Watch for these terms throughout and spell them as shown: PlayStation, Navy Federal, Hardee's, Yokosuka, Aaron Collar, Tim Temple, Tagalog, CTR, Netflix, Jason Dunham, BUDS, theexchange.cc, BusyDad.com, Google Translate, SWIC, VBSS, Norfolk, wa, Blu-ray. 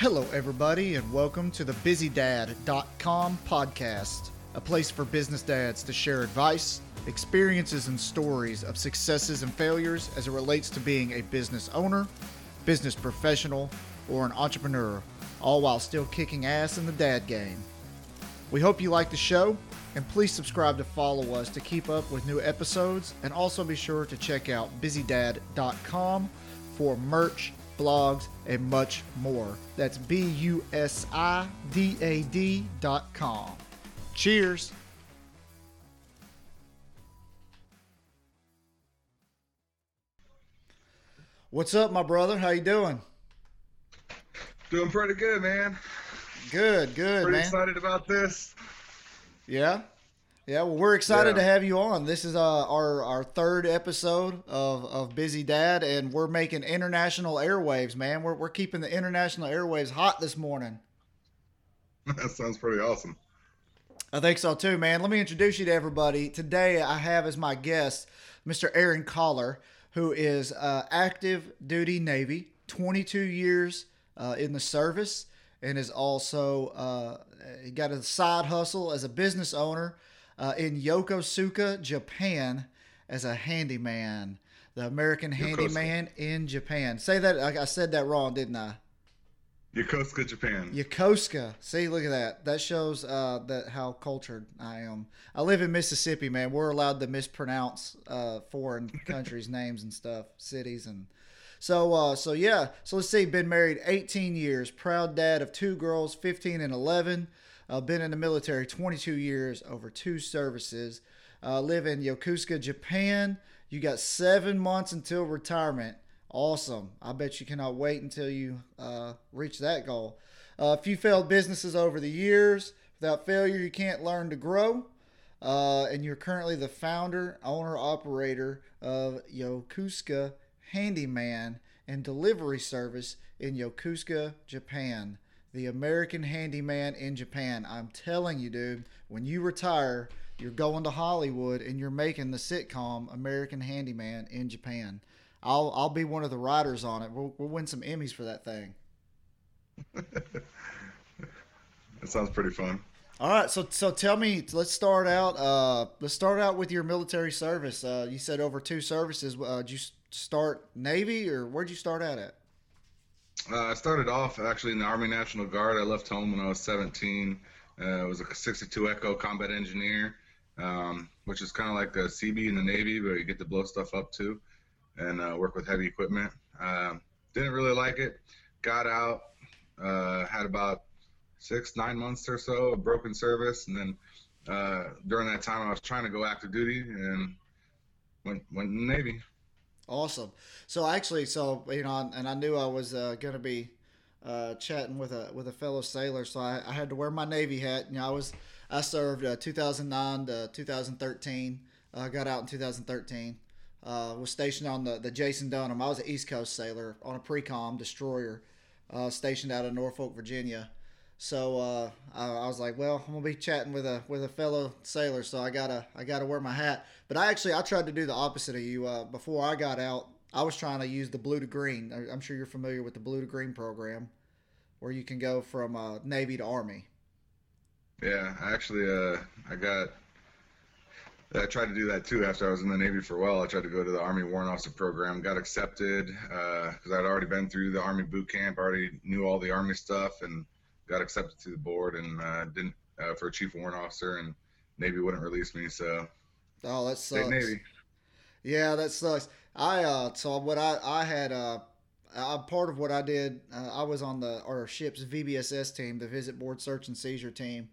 Hello, everybody, and welcome to the BusyDad.com podcast, a place for business dads to share advice, experiences, and stories of successes and failures as it relates to being a business owner, business professional, or an entrepreneur, all while still kicking ass in the dad game. We hope you like the show, and please subscribe to follow us to keep up with new episodes, and also be sure to check out BusyDad.com for merch, blogs, and much more. That's BUSYDAD.com. Cheers. What's up, my brother? How you doing? Doing pretty good, man. Good, pretty man. Excited about this. Yeah. Well, we're excited to have you on. This is our third episode of Busy Dad, and we're making international airwaves, man. We're keeping the international airwaves hot this morning. That sounds pretty awesome. I think so too, man. Let me introduce you to everybody. Today, I have as my guest Mr. Aaron Collar, who is active duty Navy, 22 years in the service, and is also he got a side hustle as a business owner in Yokosuka, Japan, as a handyman, the American handyman in Japan. Say that, I said that wrong, didn't I? Yokosuka, Japan. Yokosuka. See, look at that. That shows how cultured I am. I live in Mississippi, man. We're allowed to mispronounce foreign countries' names and stuff, cities, and so yeah. So let's see. Been married 18 years. Proud dad of two girls, 15 and 11. Been in the military 22 years over two services. Live in Yokosuka, Japan. You got 7 months until retirement. Awesome. I bet you cannot wait until you reach that goal. A few failed businesses over the years. Without failure, you can't learn to grow. And you're currently the founder, owner, operator of Yokosuka Handyman and Delivery Service in Yokosuka, Japan. The American handyman in Japan. I'm telling you, dude, when you retire, you're going to Hollywood and you're making the sitcom American Handyman in Japan. I'll be one of the writers on it. We'll win some Emmys for that thing. That sounds pretty fun. All right, so tell me. Let's start out with your military service. You said over two services. Did you start Navy, or where'd you start out at? I started off actually in the Army National Guard. I left home when I was 17. I was a 62 Echo combat engineer, which is kind of like a CB in the Navy, but you get to blow stuff up too. And work with heavy equipment. Didn't really like it. Got out, had about 6-9 months or so of broken service, and then during that time I was trying to go active duty and went in the Navy. Awesome. So you know, and I knew I was gonna be chatting with a fellow sailor, so I had to wear my Navy hat. You know, I served 2009 to 2013. Got out in 2013. Was stationed on the Jason Dunham. I was an East Coast sailor on a pre-com destroyer, stationed out of Norfolk, Virginia. So I was like, well, I'm gonna be chatting with a fellow sailor, so I gotta wear my hat. But I tried to do the opposite of you. Before I got out, I was trying to use the blue to green. I'm sure you're familiar with the blue to green program, where you can go from Navy to Army. Yeah, actually, I tried to do that too after I was in the Navy for a while. I tried to go to the Army Warrant Officer Program, got accepted because I'd already been through the Army boot camp, already knew all the Army stuff, and got accepted to the board and didn't for a Chief Warrant Officer, and Navy wouldn't release me. So, oh, that sucks. Navy. Yeah, that sucks. Part of what I did, I was on our ship's VBSS team, the Visit Board Search and Seizure team,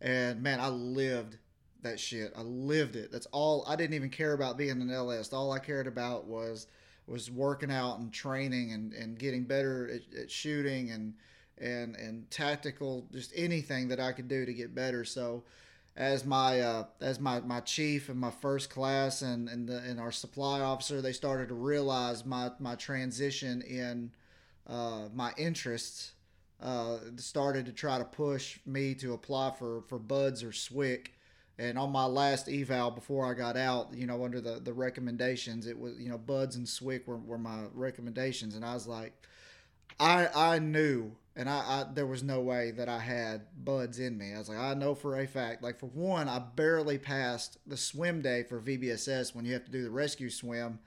and man, I lived that shit. I lived it. That's all. I didn't even care about being an LS. All I cared about was working out and training and getting better at shooting and tactical, just anything that I could do to get better. So as my chief and my first class and our supply officer, they started to realize my transition in my interests, started to try to push me to apply for BUDS or SWIC. And on my last eval before I got out, you know, under the recommendations, it was, you know, BUDS and SWIC were my recommendations. And I was like, I knew And I there was no way that I had BUDS in me. I was like, I know for a fact. Like, for one, I barely passed the swim day for VBSS when you have to do the rescue swim.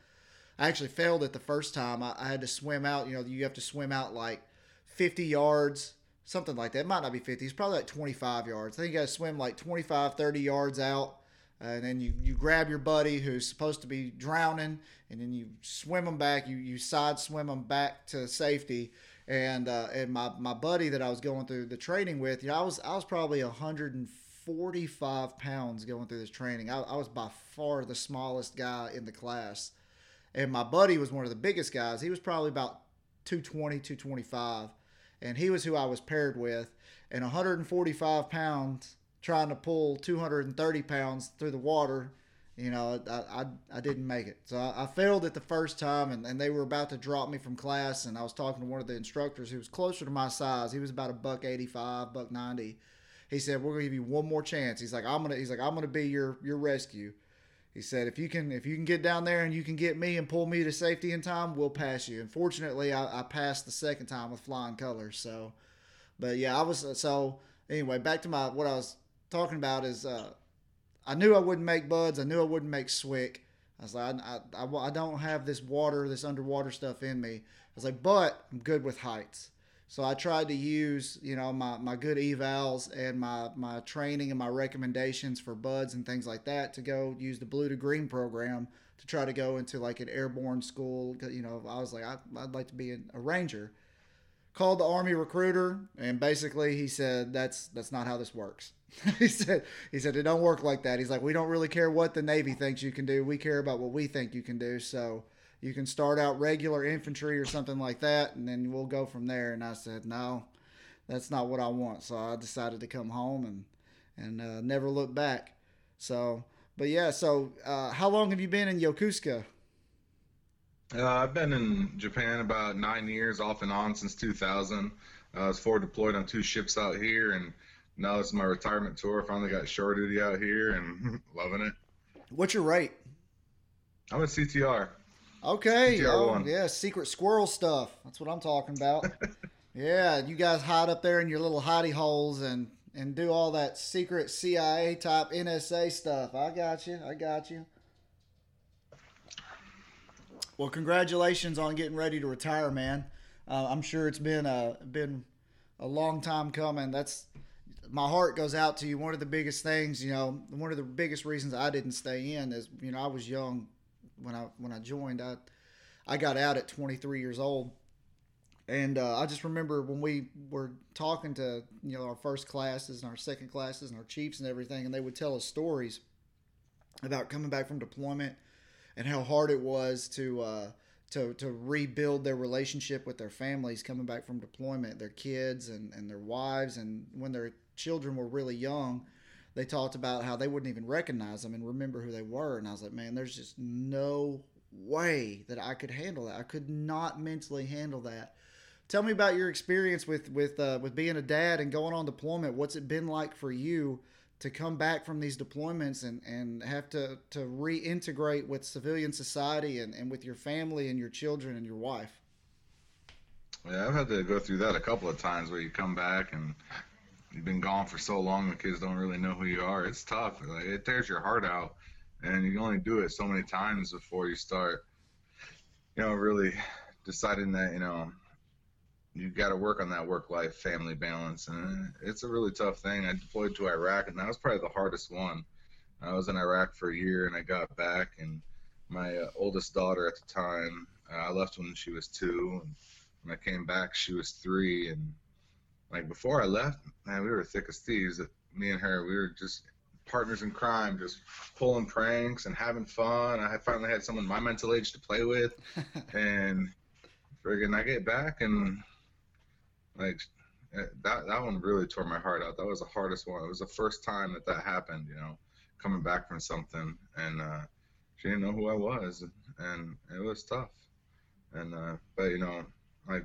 I actually failed it the first time. I had to swim out. You know, you have to swim out like 50 yards, something like that. It might not be 50. It's probably like 25 yards. I think you got to swim like 25, 30 yards out. And then you grab your buddy who's supposed to be drowning, and then you swim them back. You side swim them back to safety. And my buddy that I was going through the training with, you know, I was probably 145 pounds going through this training. I was by far the smallest guy in the class. And my buddy was one of the biggest guys. He was probably about 220, 225. And he was who I was paired with. And 145 pounds trying to pull 230 pounds through the water, you know, I didn't make it. So I failed it the first time, and they were about to drop me from class, and I was talking to one of the instructors who was closer to my size. He was about $185, $190. He said, "We're gonna give you one more chance." He's like, I'm gonna be your rescue. He said, if you can get down there and you can get me and pull me to safety in time, we'll pass you." And fortunately, I passed the second time with flying colors. So, but yeah, anyway, back to what I was talking about is, I knew I wouldn't make BUDS. I knew I wouldn't make SWIC. I was like, I don't have this underwater stuff in me. I was like, but I'm good with heights. So I tried to use, you know, my good evals and my training and my recommendations for BUDS and things like that to go use the blue to green program to try to go into like an airborne school. You know, I was like, I'd like to be a ranger. Called the Army recruiter, and basically he said, that's not how this works. He said, it don't work like that. He's like, we don't really care what the Navy thinks you can do. We care about what we think you can do. So you can start out regular infantry or something like that, and then we'll go from there. And I said, no, that's not what I want. So I decided to come home and never look back. So, but yeah, so how long have you been in Yokosuka? I've been in Japan about 9 years off and on since 2000. I was forward deployed on 2 ships out here, and now it's my retirement tour. Finally got shore duty out here and loving it. What's your rate? I'm a CTR. Okay. CTR 1. Yeah, secret squirrel stuff. That's what I'm talking about. Yeah, you guys hide up there in your little hidey holes and do all that secret CIA type NSA stuff. I got you. Well, congratulations on getting ready to retire, man. I'm sure it's been a long time coming. My heart goes out to you. One of the biggest things, you know, one of the biggest reasons I didn't stay in is, you know, I was young when I joined. I got out at 23 years old, and I just remember when we were talking to, you know, our first classes and our second classes and our chiefs and everything, and they would tell us stories about coming back from deployment and how hard it was to rebuild their relationship with their families coming back from deployment, their kids and their wives, and when their children were really young, they talked about how they wouldn't even recognize them and remember who they were. And I was like, man, there's just no way that I could handle that. I could not mentally handle that. Tell me about your experience with being a dad and going on deployment. What's it been like for you to come back from these deployments and have to reintegrate with civilian society and with your family and your children and your wife? Yeah, I've had to go through that a couple of times where you come back and you've been gone for so long the kids don't really know who you are. It's tough. Like, it tears your heart out, and you can only do it so many times before you start, you know, really deciding that, you know, you got to work on that work-life family balance, and it's a really tough thing. I deployed to Iraq, and that was probably the hardest one. I was in Iraq for a year, and I got back, and my oldest daughter at the time, I left when she was 2, and when I came back, she was 3, and like before I left, man, we were thick as thieves. Me and her, we were just partners in crime, just pulling pranks and having fun. I finally had someone my mental age to play with, and friggin' I get back, and like that one really tore my heart out. That was the hardest one. It was the first time that happened, you know, coming back from something, and she didn't know who I was, and it was tough. And but you know, like,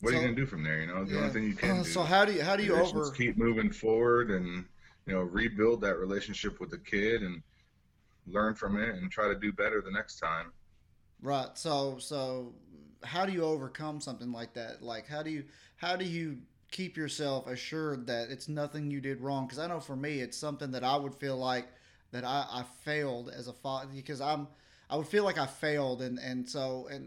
what are you gonna do from there? You know, the only thing you can do. So how do you keep moving forward and, you know, rebuild that relationship with the kid and learn from it and try to do better the next time. Right. So how do you overcome something like that? Like, how do you keep yourself assured that it's nothing you did wrong? Because I know for me, it's something that I would feel like that I failed as a father, because I would feel like I failed, and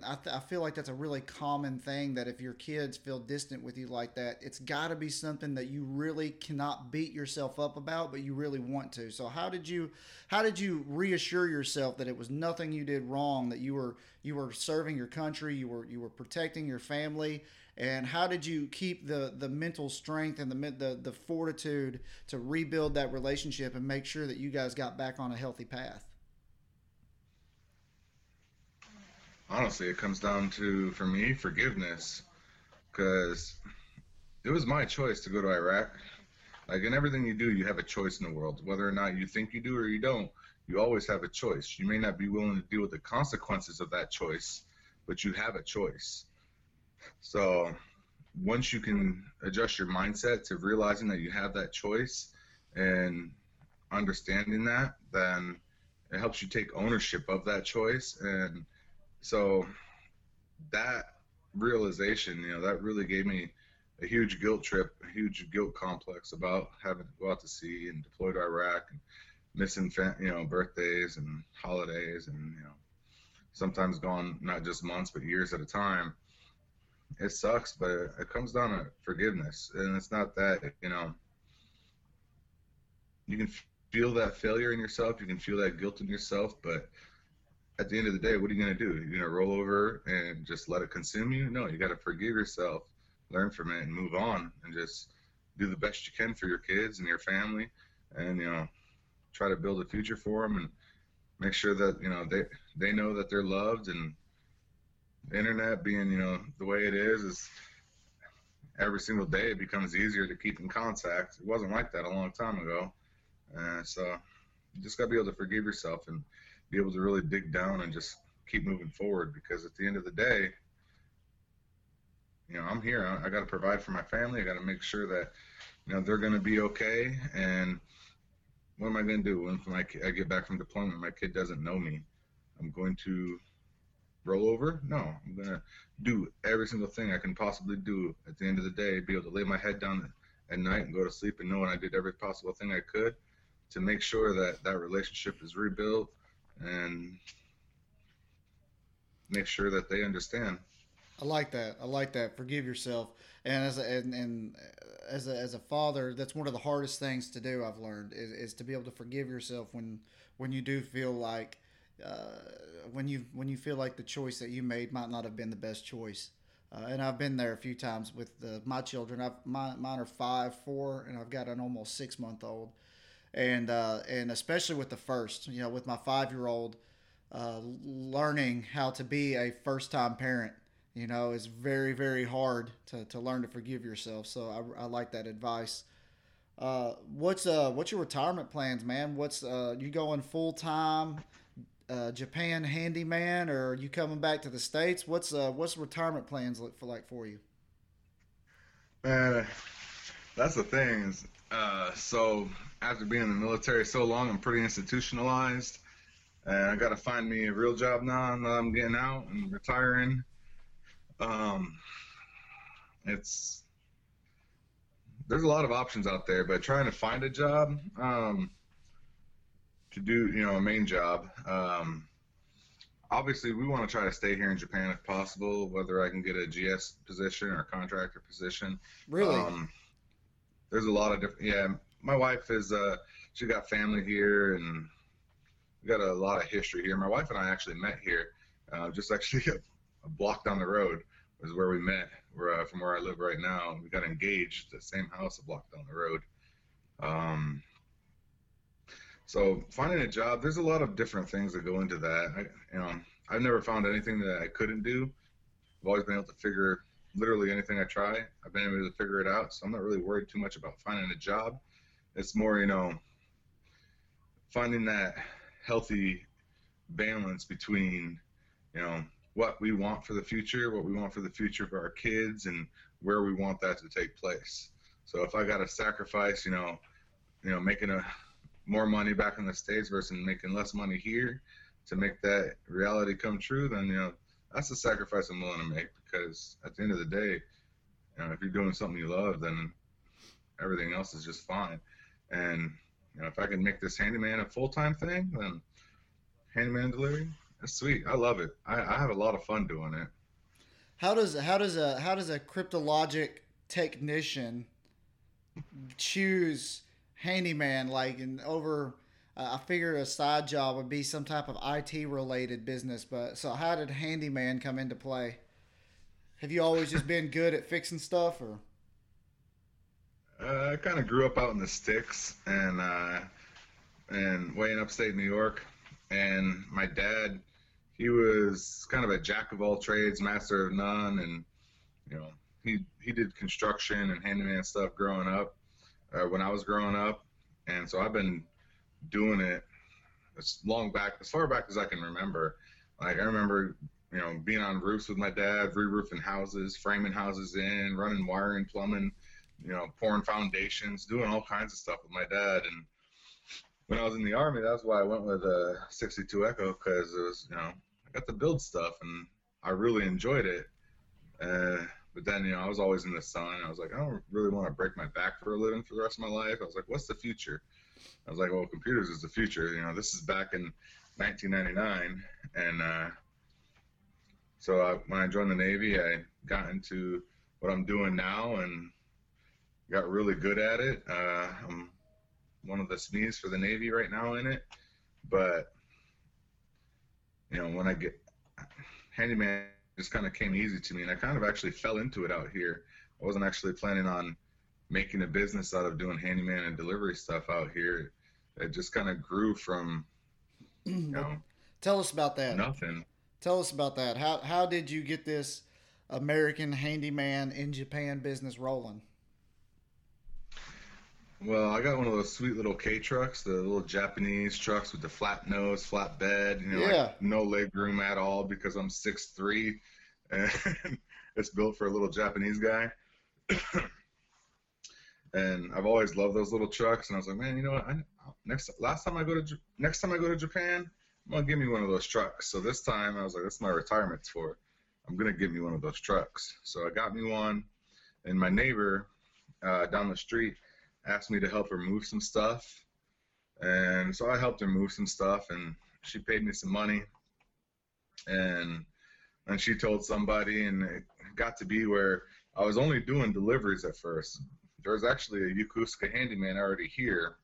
I feel like that's a really common thing, that if your kids feel distant with you like that, it's got to be something that you really cannot beat yourself up about, but you really want to. So how did you reassure yourself that it was nothing you did wrong, that you were serving your country, you were protecting your family, and how did you keep the mental strength and the fortitude to rebuild that relationship and make sure that you guys got back on a healthy path? Honestly, it comes down to, for me, forgiveness, because it was my choice to go to Iraq. Like, in everything you do, you have a choice in the world. Whether or not you think you do or you don't, you always have a choice. You may not be willing to deal with the consequences of that choice, but you have a choice. So once you can adjust your mindset to realizing that you have that choice and understanding that, then it helps you take ownership of that choice. And so that realization, you know, that really gave me a huge guilt trip, a huge guilt complex about having to go out to sea and deploy to Iraq and missing, you know, birthdays and holidays and, you know, sometimes gone not just months but years at a time. It sucks, but it comes down to forgiveness. And it's not that, you know, you can feel that failure in yourself, you can feel that guilt in yourself, but at the end of the day, what are you going to do? You're going to roll over and just let it consume you? No, you got to forgive yourself, learn from it, and move on, and just do the best you can for your kids and your family, and, you know, try to build a future for them and make sure that, you know, they know that they're loved. And the internet being, you know, the way it is every single day it becomes easier to keep in contact. It wasn't like that a long time ago. So you just got to be able to forgive yourself and be able to really dig down and just keep moving forward, because at the end of the day, you know, I'm here. I got to provide for my family. I got to make sure that, you know, they're going to be okay. And what am I going to do when I get back from deployment? My kid doesn't know me. I'm going to roll over? No, I'm going to do every single thing I can possibly do. At the end of the day, be able to lay my head down at night and go to sleep and knowing I did every possible thing I could to make sure that that relationship is rebuilt and make sure that they understand. I like that. Forgive yourself. And as a father, that's one of the hardest things to do, I've learned, is to be able to forgive yourself when you do feel like when you feel like the choice that you made might not have been the best choice. And I've been there a few times with my children. Mine are 5, 4, and I've got an almost 6-month-old. And especially with the first, you know, with my 5-year-old, learning how to be a first-time parent, you know, is very, very hard to learn to forgive yourself. So I like that advice. What's your retirement plans, man? You going full-time Japan handyman, or are you coming back to the States? What's retirement plans look like for you? Man, that's the thing is, so after being in the military so long, I'm pretty institutionalized, and I got to find me a real job now that I'm getting out and retiring. There's a lot of options out there, but trying to find a job to do, you know, a main job. Obviously, we want to try to stay here in Japan if possible, whether I can get a GS position or a contractor position. Really? There's a lot of different, yeah. My wife is, she got family here, and we got a lot of history here. My wife and I actually met here, just actually a block down the road is where we met. We're from where I live right now. We got engaged at the same house a block down the road. So finding a job, there's a lot of different things that go into that. I've never found anything that I couldn't do. I've always been able to figure literally anything I try, I've been able to figure it out. So I'm not really worried too much about finding a job. It's more, you know, finding that healthy balance between, you know, what we want for the future, for our kids, and where we want that to take place. So if I got to sacrifice, you know, making more money back in the States versus making less money here to make that reality come true, then, you know, that's a sacrifice I'm willing to make, because at the end of the day, you know, if you're doing something you love, then everything else is just fine. And you know, if I can make this handyman a full-time thing, then handyman delivery, that's sweet. I love it. I have a lot of fun doing it. How does a cryptologic technician choose handyman I figure a side job would be some type of IT related business, but so how did handyman come into play? Have you always just been good at fixing stuff, or? I kind of grew up out in the sticks and way in upstate New York, and my dad, he was kind of a jack of all trades, master of none, and you know, he did construction and handyman stuff growing up, when I was growing up, and so I've been doing it as far back as I can remember. Like I remember, you know, being on roofs with my dad, re-roofing houses, framing houses in, running wiring, plumbing, you know, pouring foundations, doing all kinds of stuff with my dad. And when I was in the Army, that's why I went with a 62 Echo, because it was, you know, I got to build stuff and I really enjoyed it. But then, you know, I was always in the sun. I was like, I don't really want to break my back for a living for the rest of my life. I was like, what's the future? I was like, well, computers is the future. You know, this is back in 1999. And so when I joined the Navy, I got into what I'm doing now and got really good at it. I'm one of the SMEs for the Navy right now in it. But, you know, when I get handyman, just kind of came easy to me, and I kind of actually fell into it out here. I wasn't actually planning on making a business out of doing handyman and delivery stuff out here. It just kind of grew from, you know. Tell us about that. Nothing. Tell us about that. How did you get this American handyman in Japan business rolling? Well, I got one of those sweet little K trucks, the little Japanese trucks with the flat nose, flat bed, you know, like no leg room at all, because I'm 6'3", and it's built for a little Japanese guy. And I've always loved those little trucks, and I was like, man, you know what? Next time I go to Japan, I'm gonna give me one of those trucks. So this time I was like, that's my retirement for it. I'm gonna give me one of those trucks. So I got me one, and my neighbor down the street asked me to help her move some stuff, and so I helped her move some stuff, and she paid me some money, and then she told somebody, and it got to be where I was only doing deliveries at first. There was actually a Yokosuka handyman already here,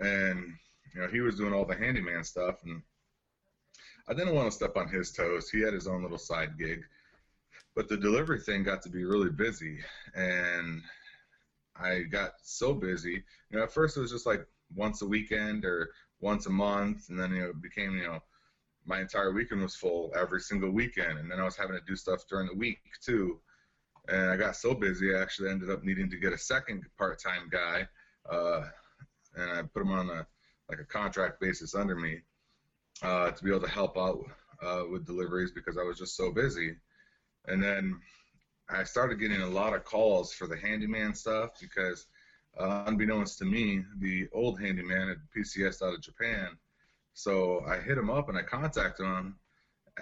and you know, he was doing all the handyman stuff, and I didn't want to step on his toes. He had his own little side gig, but the delivery thing got to be really busy, and I got so busy. You know, at first it was just like once a weekend or once a month, and then you know, it became, you know, my entire weekend was full every single weekend, and then I was having to do stuff during the week too. And I got so busy, I actually ended up needing to get a second part-time guy, and I put him on a contract basis under me to be able to help out with deliveries, because I was just so busy. And then I started getting a lot of calls for the handyman stuff, because unbeknownst to me, the old handyman had PCS'd out of Japan. So I hit him up and I contacted him,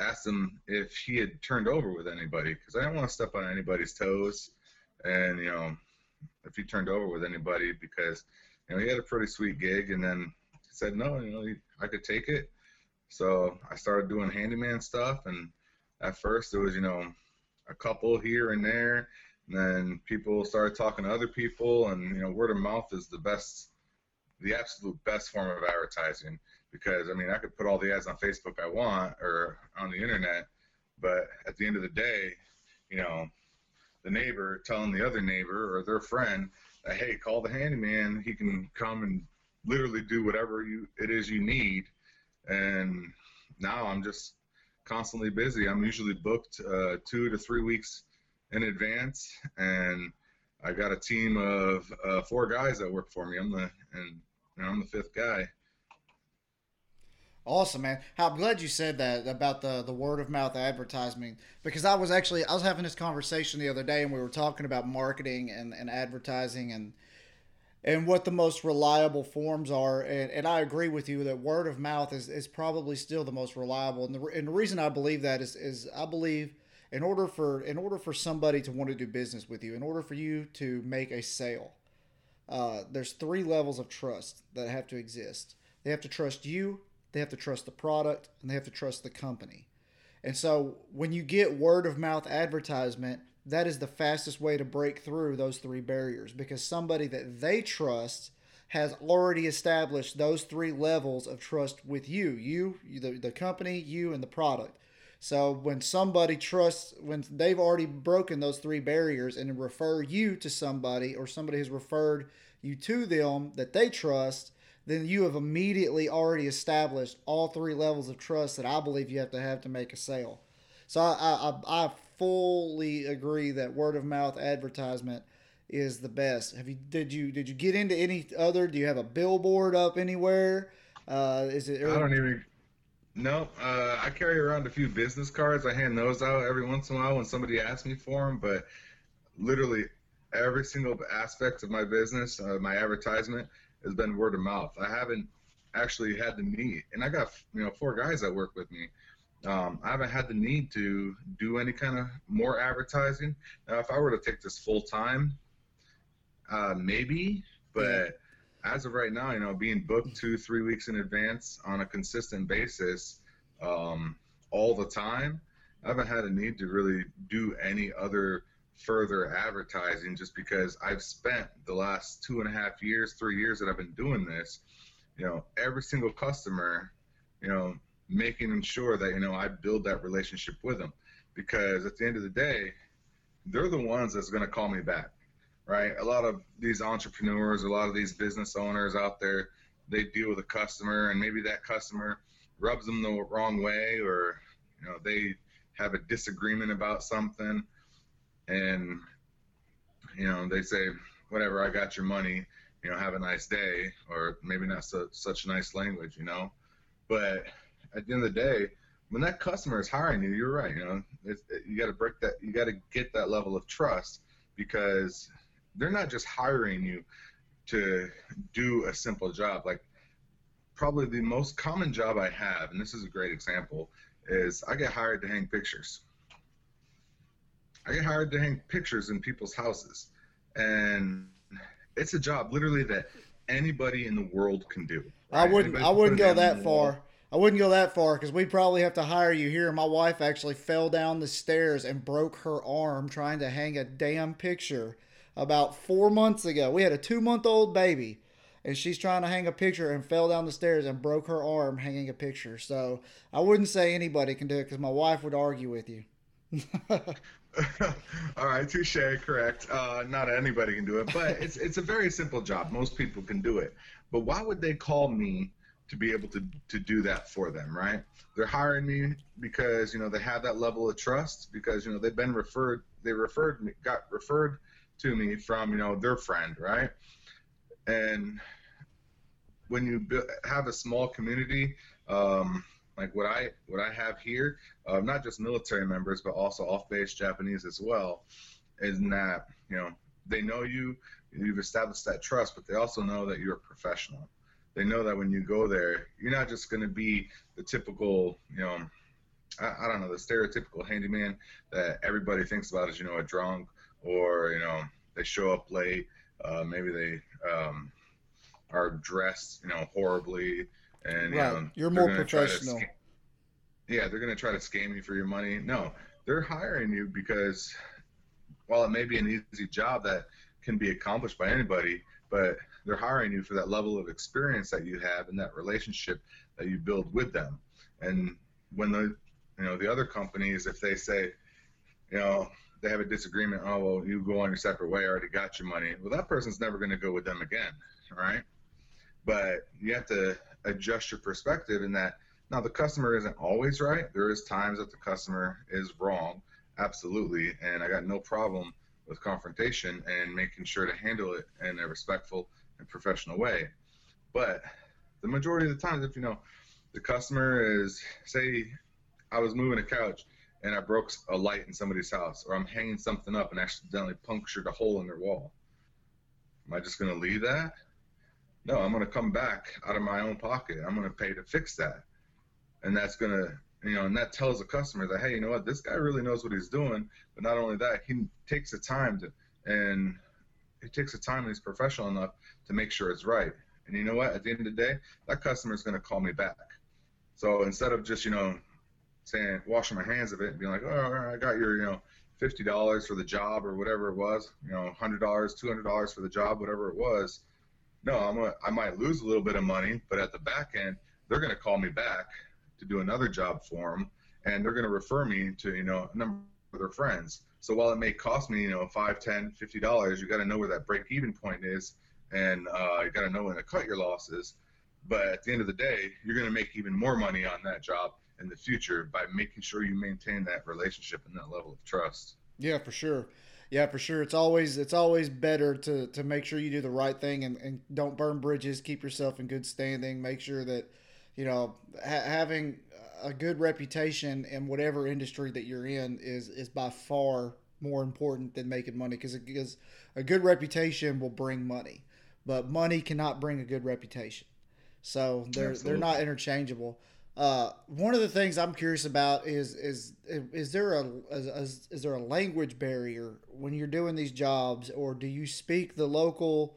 asked him if he had turned over with anybody, because I didn't want to step on anybody's toes, and you know, if he turned over with anybody, because you know, he had a pretty sweet gig. And then he said no, you know, I could take it. So I started doing handyman stuff, and at first it was, you know, a couple here and there, and then people started talking to other people, and you know, word of mouth is the absolute best form of advertising, because I mean, I could put all the ads on Facebook I want or on the internet, but at the end of the day, you know, the neighbor telling the other neighbor or their friend that, hey, call the handyman, he can come and literally do whatever it is you need. And now I'm just constantly busy. I'm usually booked 2 to 3 weeks in advance, and I got a team of 4 guys that work for me. I'm the 5th guy. Awesome, man. I'm glad you said that about the word of mouth advertisement, because I was having this conversation the other day, and we were talking about marketing and advertising, and and what the most reliable forms are. And I agree with you that word of mouth is probably still the most reliable. And the reason I believe that is I believe in order for somebody to want to do business with you, in order for you to make a sale, there's three levels of trust that have to exist. They have to trust you, they have to trust the product, and they have to trust the company. And so when you get word of mouth advertisement, that is the fastest way to break through those three barriers, because somebody that they trust has already established those three levels of trust with you, the company, you, and the product. So when somebody trusts, when they've already broken those three barriers and refer you to somebody, or somebody has referred you to them that they trust, then you have immediately already established all three levels of trust that I believe you have to make a sale. So I fully agree that word of mouth advertisement is the best. Did you get into any other? Do you have a billboard up anywhere? No, I carry around a few business cards. I hand those out every once in a while when somebody asks me for them, but literally every single aspect of my business, my advertisement, has been word of mouth. I haven't actually had the need, and I got 4 guys that work with me. I haven't had the need to do any kind of more advertising. Now, if I were to take this full time, maybe, but as of right now, being booked 2-3 weeks in advance on a consistent basis, all the time, I haven't had a need to really do any other further advertising, just because I've spent the last 3 years that I've been doing this, every single customer, making sure that, I build that relationship with them, because at the end of the day, they're the ones that's going to call me back. Right? A lot of these entrepreneurs, a lot of these business owners out there, they deal with a customer, and maybe that customer rubs them the wrong way, or they have a disagreement about something, and they say, whatever, I got your money, have a nice day, or maybe not such nice language, but at the end of the day, when that customer is hiring you, you're right, you got to break that, you got to get that level of trust, because they're not just hiring you to do a simple job. Like, probably the most common job I have, and this is a great example, is I get hired to hang pictures. I get hired to hang pictures in people's houses. And it's a job literally that anybody in the world can do. Right? I wouldn't go that far, because we'd probably have to hire you here. My wife actually fell down the stairs and broke her arm trying to hang a damn picture about 4 months ago. We had a 2-month-old baby, and she's trying to hang a picture and fell down the stairs and broke her arm hanging a picture. So I wouldn't say anybody can do it, because my wife would argue with you. All right, touche, correct. Not anybody can do it, but it's a very simple job. Most people can do it. But why would they call me to be able to do that for them, right? They're hiring me because, they have that level of trust, because, they've been referred, got referred to me from, their friend, right? And when you have a small community, like what I have here, not just military members, but also off-base Japanese as well, is that, they know you've established that trust, but they also know that you're a professional. They know that when you go there, you're not just going to be the typical, I don't know, the stereotypical handyman that everybody thinks about as, a drunk, or, they show up late, maybe they are dressed, horribly. And, right. You're more professional. They're going to try to scam you for your money. No, they're hiring you because, while it may be an easy job that can be accomplished by anybody, but they're hiring you for that level of experience that you have and that relationship that you build with them. And when the other companies, if they say, they have a disagreement, oh, well, you go on your separate way, I already got your money. Well, that person's never going to go with them again, right? But you have to adjust your perspective in that, now the customer isn't always right. There is times that the customer is wrong, absolutely, and I got no problem with confrontation and making sure to handle it in a respectful and professional way. But the majority of the times, if the customer is, say I was moving a couch and I broke a light in somebody's house, or I'm hanging something up and accidentally punctured a hole in their wall, Am I just going to leave that? No, I'm going to come back out of my own pocket. I'm going to pay to fix that. And that's going to, you know, and that tells the customer that, hey, you know what, this guy really knows what he's doing. But not only that, he takes the time to, and he takes the time and he's professional enough to make sure it's right. And you know what, at the end of the day, that customer is going to call me back. So instead of just, you know, saying, washing my hands of it and being like, oh, I got your, you know, $50 for the job or whatever it was, you know, $100, $200 for the job, whatever it was. No, I might lose a little bit of money, but at the back end, they're going to call me back to do another job for them, and they're going to refer me to, you know, a number of their friends. So while it may cost me, you know, $5, $10, $50, you got to know where that break-even point is, and you got to know when to cut your losses. But at the end of the day, you're going to make even more money on that job in the future by making sure you maintain that relationship and that level of trust. Yeah, for sure. Yeah, for sure. It's always better to make sure you do the right thing and don't burn bridges. Keep yourself in good standing. Make sure that, you know, having a good reputation in whatever industry that you're in is by far more important than making money, because a good reputation will bring money, but money cannot bring a good reputation. So they're not interchangeable. One of the things I'm curious about is there a language barrier when you're doing these jobs, or do you speak the local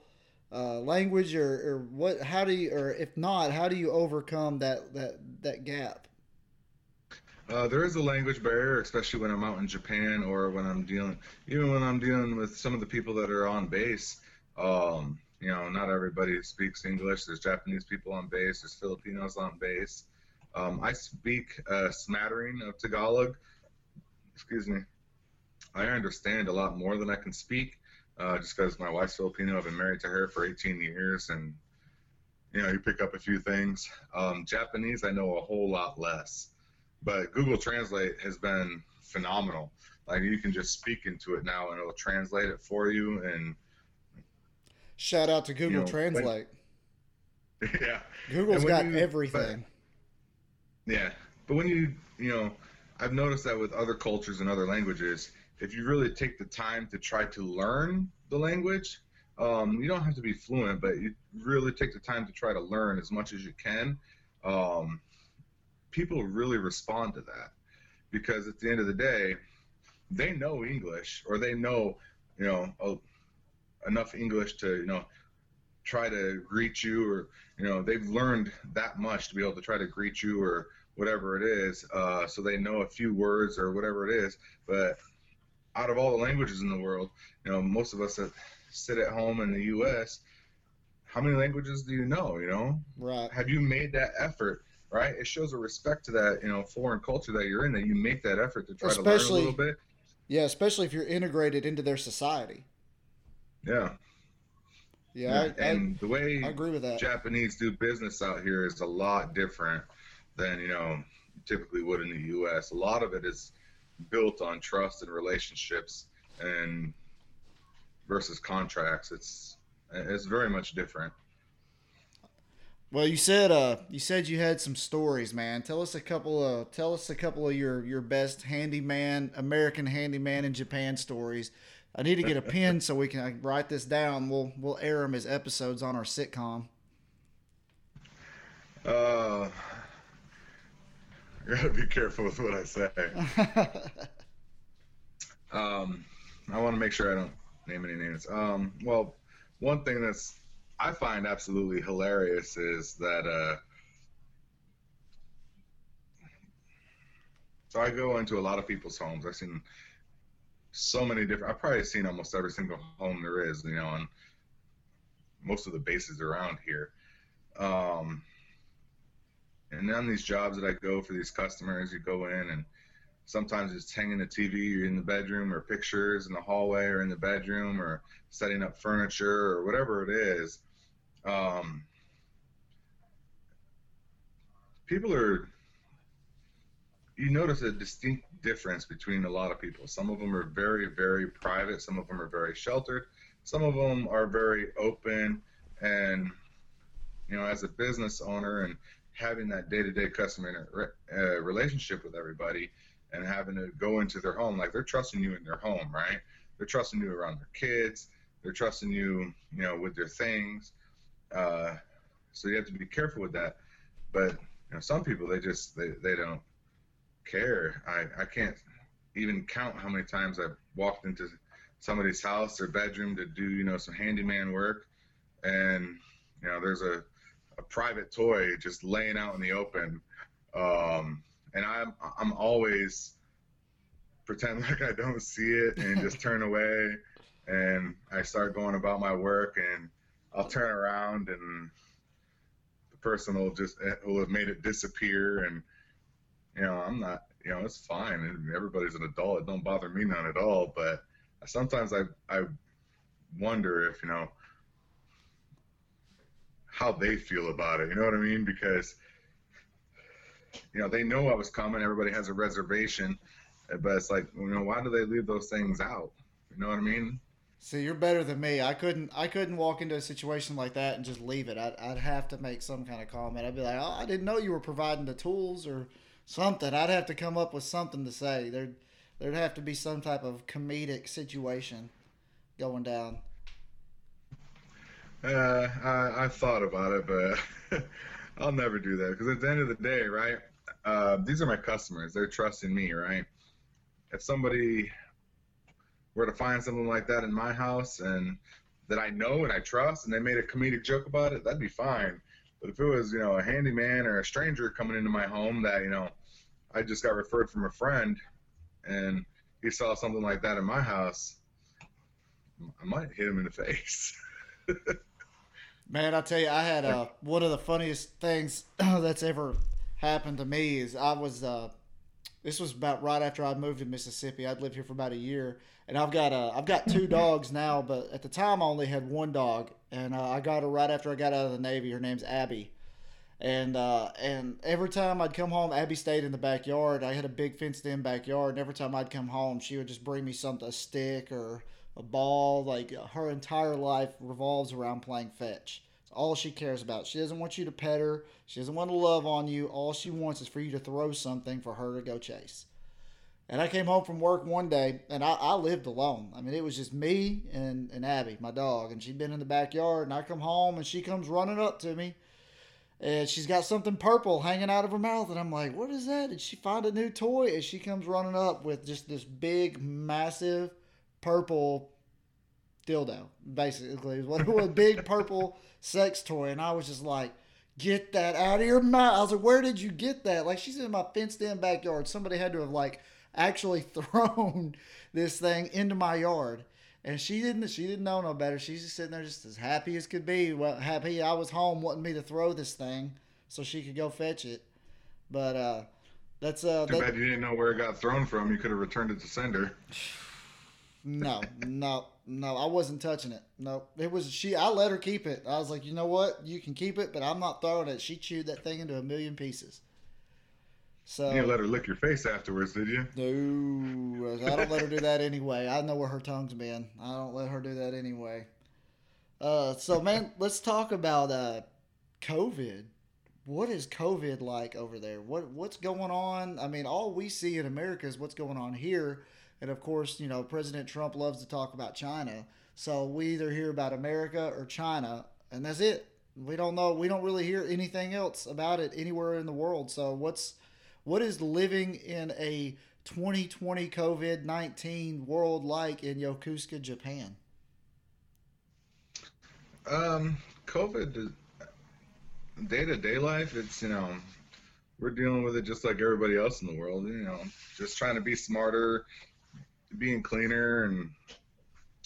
language, or what? How do you, or if not, how do you overcome that gap? There is a language barrier, especially when I'm out in Japan, or when I'm dealing with some of the people that are on base. You know, not everybody speaks English. There's Japanese people on base. There's Filipinos on base. I speak a smattering of Tagalog. Excuse me. I understand a lot more than I can speak, just because my wife's Filipino. I've been married to her for 18 years, and you know, you pick up a few things. Japanese, I know a whole lot less, but Google Translate has been phenomenal. Like, you can just speak into it now, and it'll translate it for you. And shout out to Google Translate. Yeah, Google's got everything. Yeah, but when you know, I've noticed that with other cultures and other languages, if you really take the time to try to learn the language, you don't have to be fluent, but you really take the time to try to learn as much as you can, people really respond to that, because at the end of the day, they know English, or they know, you know, enough English to, you know, try to greet you, or, you know, they've learned that much to be able to try to greet you or whatever it is, so they know a few words or whatever it is. But out of all the languages in the world, you know, most of us that sit at home in the U.S., how many languages do you know, you know? Right. Have you made that effort, right? It shows a respect to that, you know, foreign culture that you're in, that you make that effort to try to learn a little bit. Yeah, especially if you're integrated into their society. Yeah. Yeah, and the way I agree with that. Japanese do business out here is a lot different than, you know, you typically would in the U.S. A lot of it is built on trust and relationships, and versus contracts. It's very much different. Well, you said you had some stories, man. Tell us a couple of your best American handyman in Japan stories. I need to get a pen so I can write this down. We'll air them as episodes on our sitcom. I gotta be careful with what I say. I want to make sure I don't name any names. Well, one thing I find absolutely hilarious is that. So I go into a lot of people's homes. I've seen so many different. I've probably seen almost every single home there is, you know, on most of the bases around here. And on these jobs that I go for these customers, you go in and sometimes it's hanging a TV in the bedroom, or pictures in the hallway or in the bedroom, or setting up furniture or whatever it is. People are. You notice a distinct difference between a lot of people. Some of them are very, very private. Some of them are very sheltered. Some of them are very open. And, you know, as a business owner and having that day-to-day customer relationship with everybody, and having to go into their home, like, they're trusting you in their home, right? They're trusting you around their kids. They're trusting you, you know, with their things. So you have to be careful with that. But you know, some people, they just, they don't care. I can't even count how many times I've walked into somebody's house or bedroom to do, you know, some handyman work. And, you know, there's a private toy just laying out in the open. And I'm always pretend like I don't see it and just turn away. And I start going about my work, and I'll turn around and the person will have made it disappear. And, you know, I'm not, you know, it's fine. And everybody's an adult. It don't bother me none at all. But sometimes I wonder if, you know, how they feel about it. You know what I mean? Because, you know, they know I was coming. Everybody has a reservation. But it's like, you know, why do they leave those things out? You know what I mean? See, you're better than me. I couldn't walk into a situation like that and just leave it. I'd have to make some kind of comment. I'd be like, oh, I didn't know you were providing the tools or something. I'd have to come up with something to say. There'd have to be some type of comedic situation going down. I've thought about it, but I'll never do that. Because at the end of the day, right, these are my customers. They're trusting me, right? If somebody were to find something like that in my house and that I know and I trust and they made a comedic joke about it, that'd be fine. But if it was, you know, a handyman or a stranger coming into my home that, you know, I just got referred from a friend and he saw something like that in my house, I might hit him in the face. Man, I tell you, I had one of the funniest things that's ever happened to me is I was this was about right after I moved to Mississippi. I'd lived here for about a year, and I've got two dogs now, but at the time I only had one dog, and I got her right after I got out of the Navy. Her name's Abby, and every time I'd come home, Abby stayed in the backyard. I had a big fenced-in backyard, and every time I'd come home, she would just bring me something, a stick or a ball. Like, her entire life revolves around playing fetch. It's all she cares about. She doesn't want you to pet her. She doesn't want to love on you. All she wants is for you to throw something for her to go chase. And I came home from work one day, and I lived alone. I mean, it was just me and Abby, my dog, and she'd been in the backyard, and I come home, and she comes running up to me, and she's got something purple hanging out of her mouth, and I'm like, what is that? Did she find a new toy? And she comes running up with just this big, massive purple dildo, basically. It was a big purple sex toy, and I was just like, get that out of your mouth. I was like, where did you get that? Like, she's in my fenced-in backyard. Somebody had to have, like, actually thrown this thing into my yard. And she didn't know no better. She's just sitting there just as happy as could be. Well, happy I was home wanting me to throw this thing so she could go fetch it. But that's... Too bad you didn't know where it got thrown from. You could have returned it to sender. No, I wasn't touching it. No, it was she. I let her keep it. I was like, you know what? You can keep it, but I'm not throwing it. She chewed that thing into a million pieces. So you let her lick your face afterwards, did you? No, I don't let her do that anyway. I know where her tongue's been. I don't let her do that anyway. So man, let's talk about COVID. What is COVID like over there? What's going on? I mean, all we see in America is what's going on here. And, of course, you know, President Trump loves to talk about China. So we either hear about America or China, and that's it. We don't know. We don't really hear anything else about it anywhere in the world. So what is living in a 2020 COVID-19 world like in Yokosuka, Japan? COVID, day-to-day life, it's, you know, we're dealing with it just like everybody else in the world, you know, just trying to be smarter, being cleaner and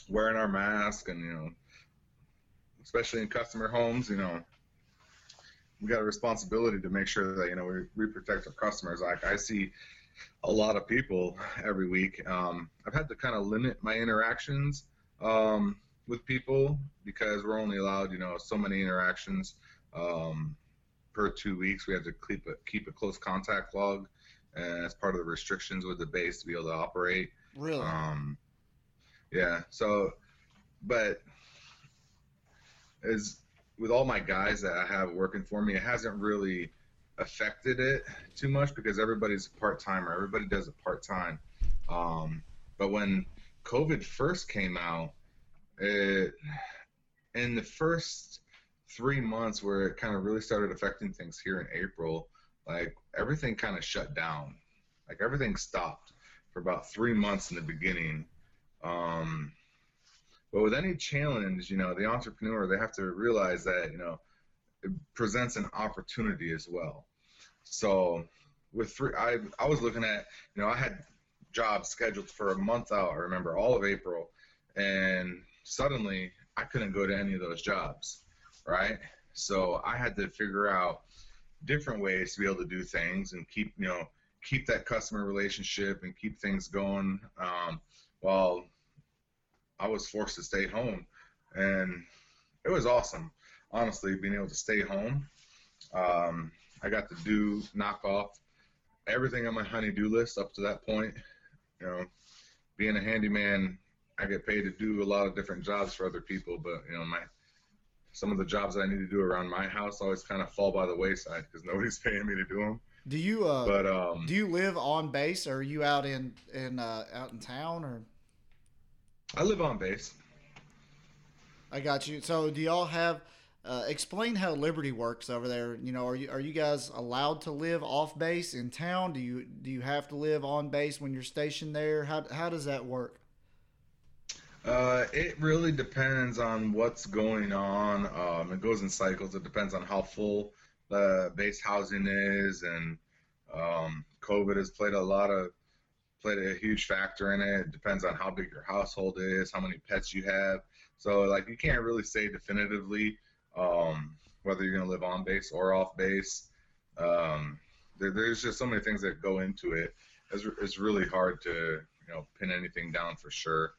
wearing our mask, and, you know, especially in customer homes, you know, we got a responsibility to make sure that, you know, we protect our customers. Like, I see a lot of people every week. I've had to kind of limit my interactions with people because we're only allowed, you know, so many interactions per 2 weeks. We have to keep a close contact log as part of the restrictions with the base to be able to operate. Really? Yeah. So, but as with all my guys that I have working for me, it hasn't really affected it too much because everybody's a part-timer. Everybody does it part-time. But when COVID first came out, In the first 3 months where it kind of really started affecting things here in April, like everything kind of shut down. Like everything stopped for about 3 months in the beginning. But with any challenge, you know, the entrepreneur, they have to realize that, you know, it presents an opportunity as well. So with I was looking at, you know, I had jobs scheduled for a month out, I remember, all of April, and suddenly I couldn't go to any of those jobs, right? So I had to figure out different ways to be able to do things and keep, you know, keep that customer relationship and keep things going while I was forced to stay home. And it was awesome, honestly, being able to stay home. I got to knock off everything on my honey-do list up to that point. You know, being a handyman, I get paid to do a lot of different jobs for other people, but you know, some of the jobs that I need to do around my house always kind of fall by the wayside because nobody's paying me to do them. Do you do you live on base, or are you out in town, or? I live on base. I got you. So do y'all have? Explain how Liberty works over there. You know, are you guys allowed to live off base in town? Do you have to live on base when you're stationed there? How does that work? It really depends on what's going on. It goes in cycles. It depends on how full the base housing is, and COVID has played a huge factor in it. It depends on how big your household is, how many pets you have. So like you can't really say definitively. Whether you're going to live on base or off base. There's just so many things that go into it. It's really hard to, you know, pin anything down for sure.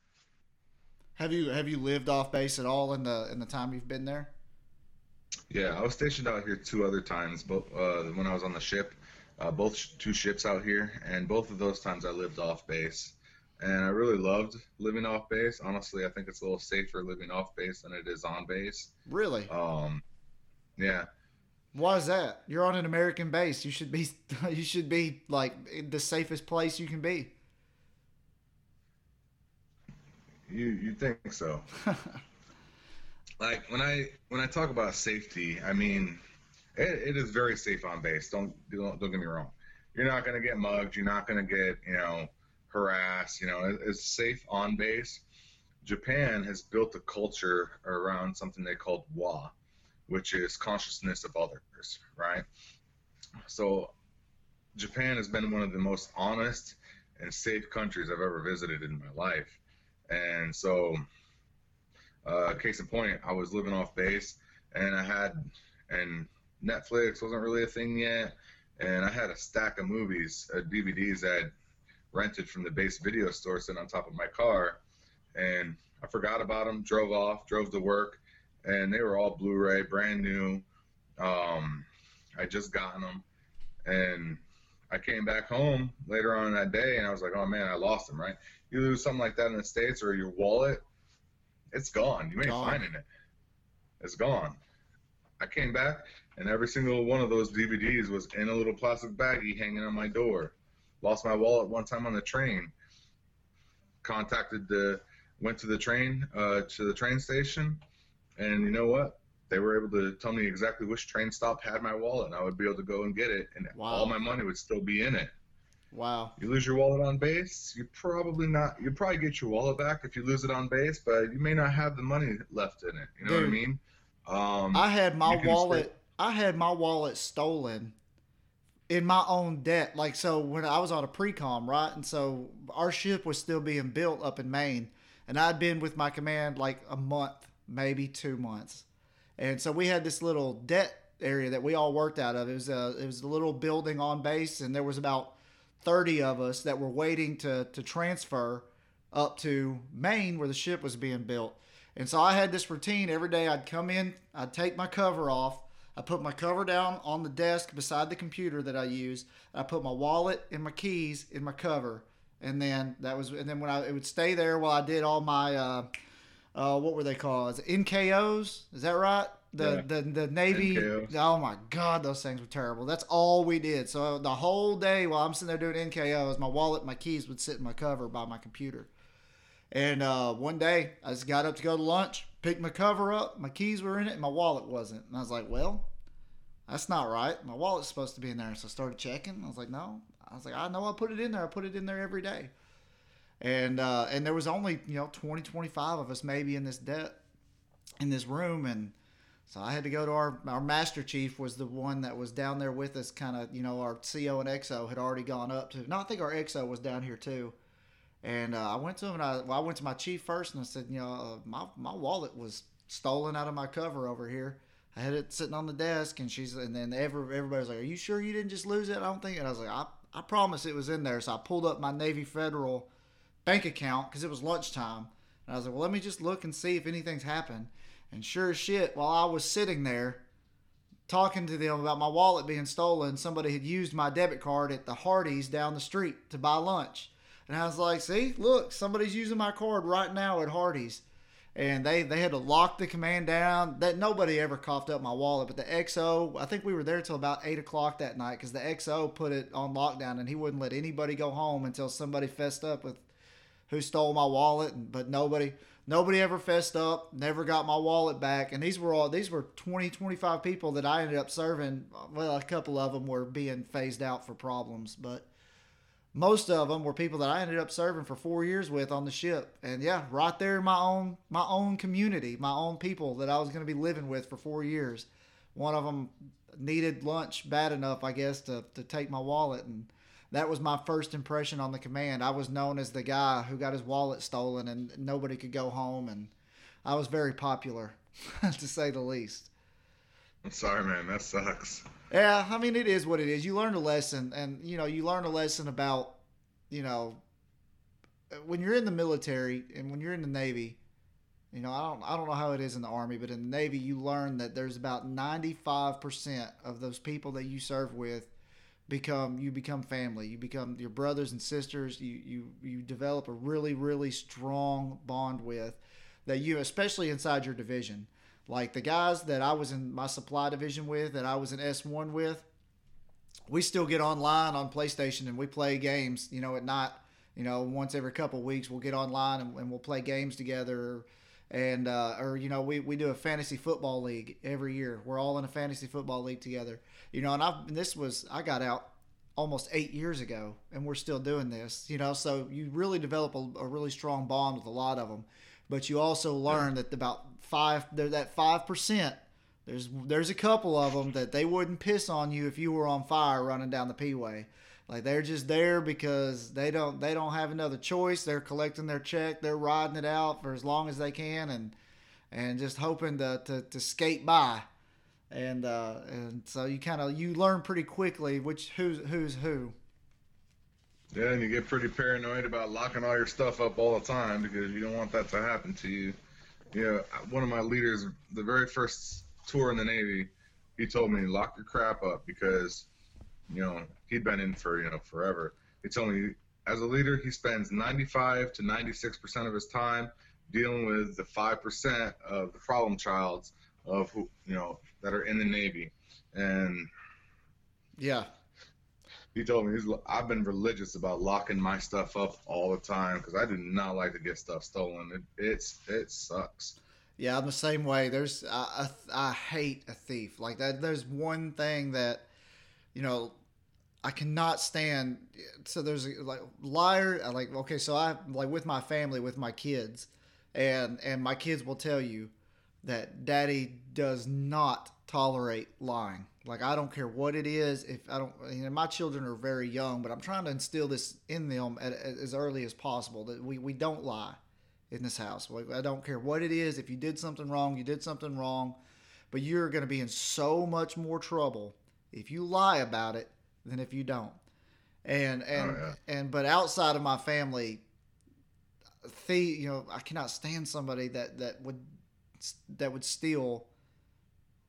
Have you lived off base at all in the time you've been there? Yeah, I was stationed out here 2 other times, both when I was on the ship, both 2 ships out here, and both of those times I lived off base. And I really loved living off base. Honestly, I think it's a little safer living off base than it is on base. Really? Yeah. Why is that? You're on an American base. You should be like in the safest place you can be. You think so? Like when I talk about safety, I mean it is very safe on base. Don't get me wrong. You're not gonna get mugged. You're not gonna get, you know, harass, you know, it's safe on base. Japan has built a culture around something they called wa, which is consciousness of others, right? So Japan has been one of the most honest and safe countries I've ever visited in my life. And so, case in point, I was living off base, and Netflix wasn't really a thing yet, and I had a stack of movies, DVDs that I'd rented from the base video store sitting on top of my car, and I forgot about them, drove to work, and they were all Blu-ray, brand new. I just gotten them, and I came back home later on that day, and I was like, oh man, I lost them, right? You lose something like that in the States, or your wallet, it's gone. You ain't finding it. It's gone. I came back, and every single one of those DVDs was in a little plastic baggie hanging on my door. Lost my wallet one time on the train. Went to the train station, and you know what? They were able to tell me exactly which train stop had my wallet, and I would be able to go and get it, and all my money would still be in it. Wow! You lose your wallet on base, you probably get your wallet back if you lose it on base, but you may not have the money left in it. You know what I mean? I had my wallet. I had my wallet stolen. In my own debt. Like, so when I was on a pre-com, right? And so our ship was still being built up in Maine, and I'd been with my command like a month, maybe 2 months. And so we had this little debt area that we all worked out of. It was a little building on base, and there was about 30 of us that were waiting to transfer up to Maine where the ship was being built. And so I had this routine every day. I'd come in, I'd take my cover off, I put my cover down on the desk beside the computer that I use. I put my wallet and my keys in my cover, and then it would stay there while I did all my what were they called? NKOs? Is that right? The Navy. NKOs. Oh my God, those things were terrible. That's all we did. So the whole day while I'm sitting there doing NKOs, my wallet, and my keys would sit in my cover by my computer. And one day, I just got up to go to lunch, picked my cover up, my keys were in it, and my wallet wasn't. And I was like, well, that's not right. My wallet's supposed to be in there. So I started checking. I was like, no. I was like, I know I put it in there. I put it in there every day. And there was only, 20, 25 of us maybe in this room. And so I had to go to our Master Chief was the one that was down there with us, kind of, our CO and XO had already gone up to. No, I think our XO was down here too. And I went to him, and I went to my chief first, and I said, my wallet was stolen out of my cover over here. I had it sitting on the desk, and everybody was like, "Are you sure you didn't just lose it?" I don't think. And I was like, "I promise it was in there." So I pulled up my Navy Federal bank account because it was lunchtime, and I was like, "Well, let me just look and see if anything's happened." And sure as shit, while I was sitting there talking to them about my wallet being stolen, somebody had used my debit card at the Hardee's down the street to buy lunch. And I was like, see, look, somebody's using my card right now at Hardee's. And they had to lock the command down. That nobody ever coughed up my wallet. But the XO, I think we were there till about 8 o'clock that night because the XO put it on lockdown, and he wouldn't let anybody go home until somebody fessed up with who stole my wallet. But nobody ever fessed up, never got my wallet back. And these were 20, 25 people that I ended up serving. Well, a couple of them were being phased out for problems, but most of them were people that I ended up serving for 4 years with on the ship. And yeah, right there in my own community, my own people that I was going to be living with for 4 years. One of them needed lunch bad enough, I guess, to take my wallet. And that was my first impression on the command. I was known as the guy who got his wallet stolen and nobody could go home. And I was very popular, to say the least. I'm sorry, man. That sucks. Yeah, I mean, it is what it is. You learned a lesson, and, you learn a lesson about, when you're in the military and when you're in the Navy, I don't know how it is in the Army, but in the Navy, you learn that there's about 95% of those people that you serve with become family. You become your brothers and sisters. You develop a really, really strong bond with that you, especially inside your division. Like the guys that I was in my supply division with, that I was in S1 with, we still get online on PlayStation and we play games, at night, once every couple of weeks we'll get online and we'll play games together. And, we do a fantasy football league every year. We're all in a fantasy football league together, I got out almost 8 years ago and we're still doing this, so you really develop a really strong bond with a lot of them. But you also learn that about 5%, there's a couple of them that they wouldn't piss on you if you were on fire running down the P-way. Like they're just there because they don't have another choice. They're collecting their check, they're riding it out for as long as they can, and just hoping to skate by. And so you learn pretty quickly who's who. Yeah, and you get pretty paranoid about locking all your stuff up all the time because you don't want that to happen to you. One of my leaders, the very first tour in the Navy, he told me, lock your crap up because, he'd been in for, forever. He told me, as a leader, he spends 95 to 96% of his time dealing with the 5% of the problem childs of who, that are in the Navy. And yeah. He told me, I've been religious about locking my stuff up all the time because I do not like to get stuff stolen. It sucks. Yeah, I'm the same way. I hate a thief. Like that. There's one thing that, I cannot stand. So there's liar. With my family, with my kids, and my kids will tell you that Daddy does not tolerate lying. Like, I don't care what it is. My children are very young, but I'm trying to instill this in them as early as possible, that we don't lie in this house. Like, I don't care what it is. If you did something wrong, you did something wrong, but you're going to be in so much more trouble if you lie about it than if you don't. But outside of my family, I cannot stand somebody that would steal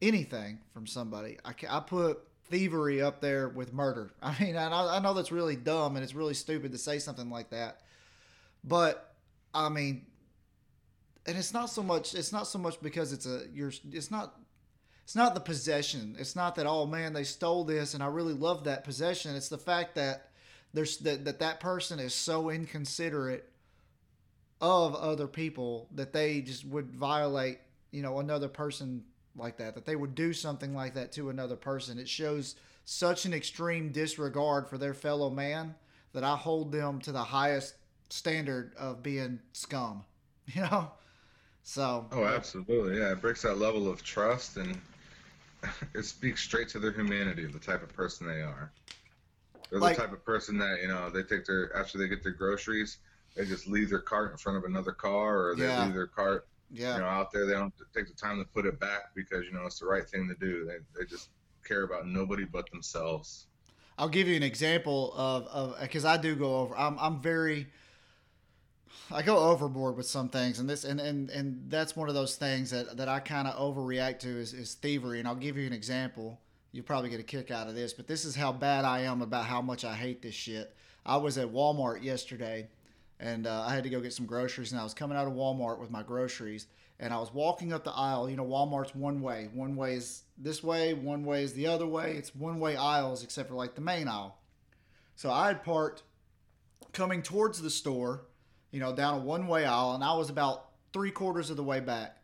anything from somebody. I put thievery up there with murder. I mean, I know that's really dumb and it's really stupid to say something like that, but I mean, and it's not so much because it's not the possession. It's not that, oh man, they stole this and I really love that possession. It's the fact that that person is so inconsiderate of other people, that they just would violate, you know, another person like that, that they would do something like that to another person. It shows such an extreme disregard for their fellow man that I hold them to the highest standard of being scum, you know? So. Oh, absolutely. Yeah. It breaks that level of trust, and it speaks straight to their humanity, the type of person they are. They're like, the type of person that, you know, they take their, after they get their groceries, they just leave their cart in front of another car, or they leave their cart, you know, out there. They don't take the time to put it back because, you know, it's the right thing to do. They just care about nobody but themselves. I'll give you an example of, because I do go over, I go overboard with some things, and this, and that's one of those things that I kind of overreact to is thievery. And I'll give you an example. You'll probably get a kick out of this, but this is how bad I am about how much I hate this shit. I was at Walmart yesterday. And I had to go get some groceries, and I was coming out of Walmart with my groceries, and I was walking up the aisle. You know, Walmart's one way. One way is this way. One way is the other way. It's one-way aisles except for, like, the main aisle. So I had parked coming towards the store, you know, down a one-way aisle, and I was about three-quarters of the way back.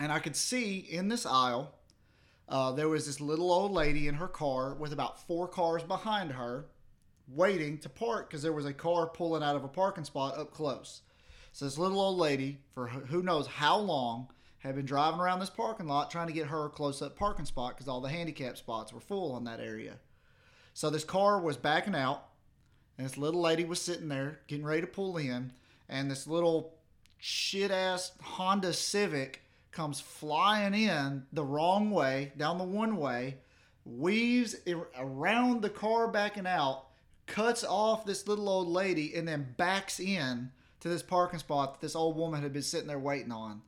And I could see in this aisle there was this little old lady in her car with about four cars behind her, waiting to park because there was a car pulling out of a parking spot up close. So this little old lady, for who knows how long, had been driving around this parking lot trying to get her close-up parking spot because all the handicap spots were full on that area. So this car was backing out, and this little lady was sitting there getting ready to pull in, and this little shit-ass Honda Civic comes flying in the wrong way, down the one-way, weaves around the car backing out, cuts off this little old lady, and then backs in to this parking spot that this old woman had been sitting there waiting on.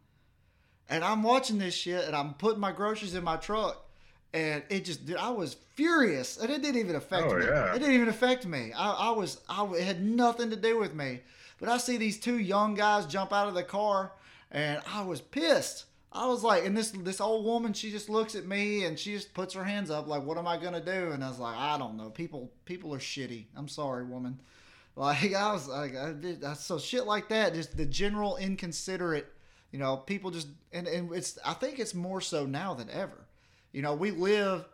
And I'm watching this shit, and I'm putting my groceries in my truck, and it just, dude, I was furious, and it didn't even affect me. Yeah. It didn't even affect me. It had nothing to do with me. But I see these two young guys jump out of the car, and I was pissed. I was like, and this old woman, she just looks at me and she just puts her hands up like, what am I going to do? And I was like, I don't know. People are shitty. I'm sorry, woman. Like, I was like, so shit like that, just the general inconsiderate, you know, people just, and it's, I think it's more so now than ever. You know, we live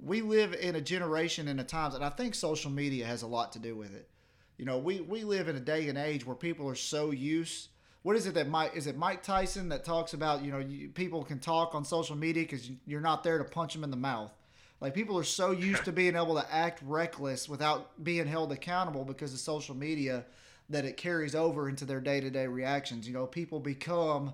in a generation and a times, and I think social media has a lot to do with it. You know, we live in a day and age where people are so used. What is it that Mike Tyson that talks about, you know, people can talk on social media because you're not there to punch them in the mouth. Like, people are so used to being able to act reckless without being held accountable because of social media that it carries over into their day-to-day reactions. You know, people become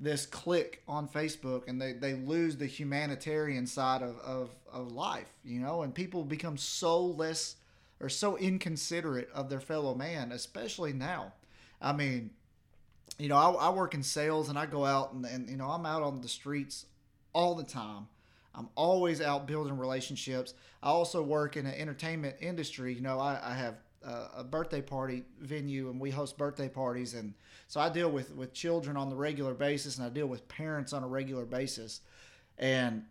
this clique on Facebook, and they lose the humanitarian side of life, you know, and people become so less or so inconsiderate of their fellow man, especially now. I mean, you know, I work in sales, and I go out and, you know, I'm out on the streets all the time. I'm always out building relationships. I also work in an entertainment industry. You know, I have a birthday party venue, and we host birthday parties. And so I deal with children on the regular basis, and I deal with parents on a regular basis. And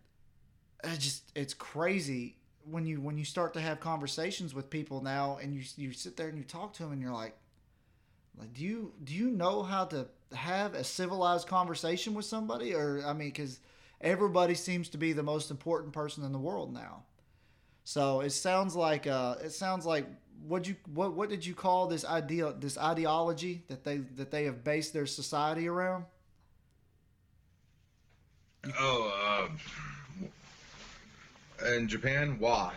it's crazy when you start to have conversations with people now, and you sit there and you talk to them, and you're like, do you know how to have a civilized conversation with somebody? Or, I mean, because everybody seems to be the most important person in the world now. So it sounds like what did you call this idea, this ideology that they have based their society around? In Japan, wa,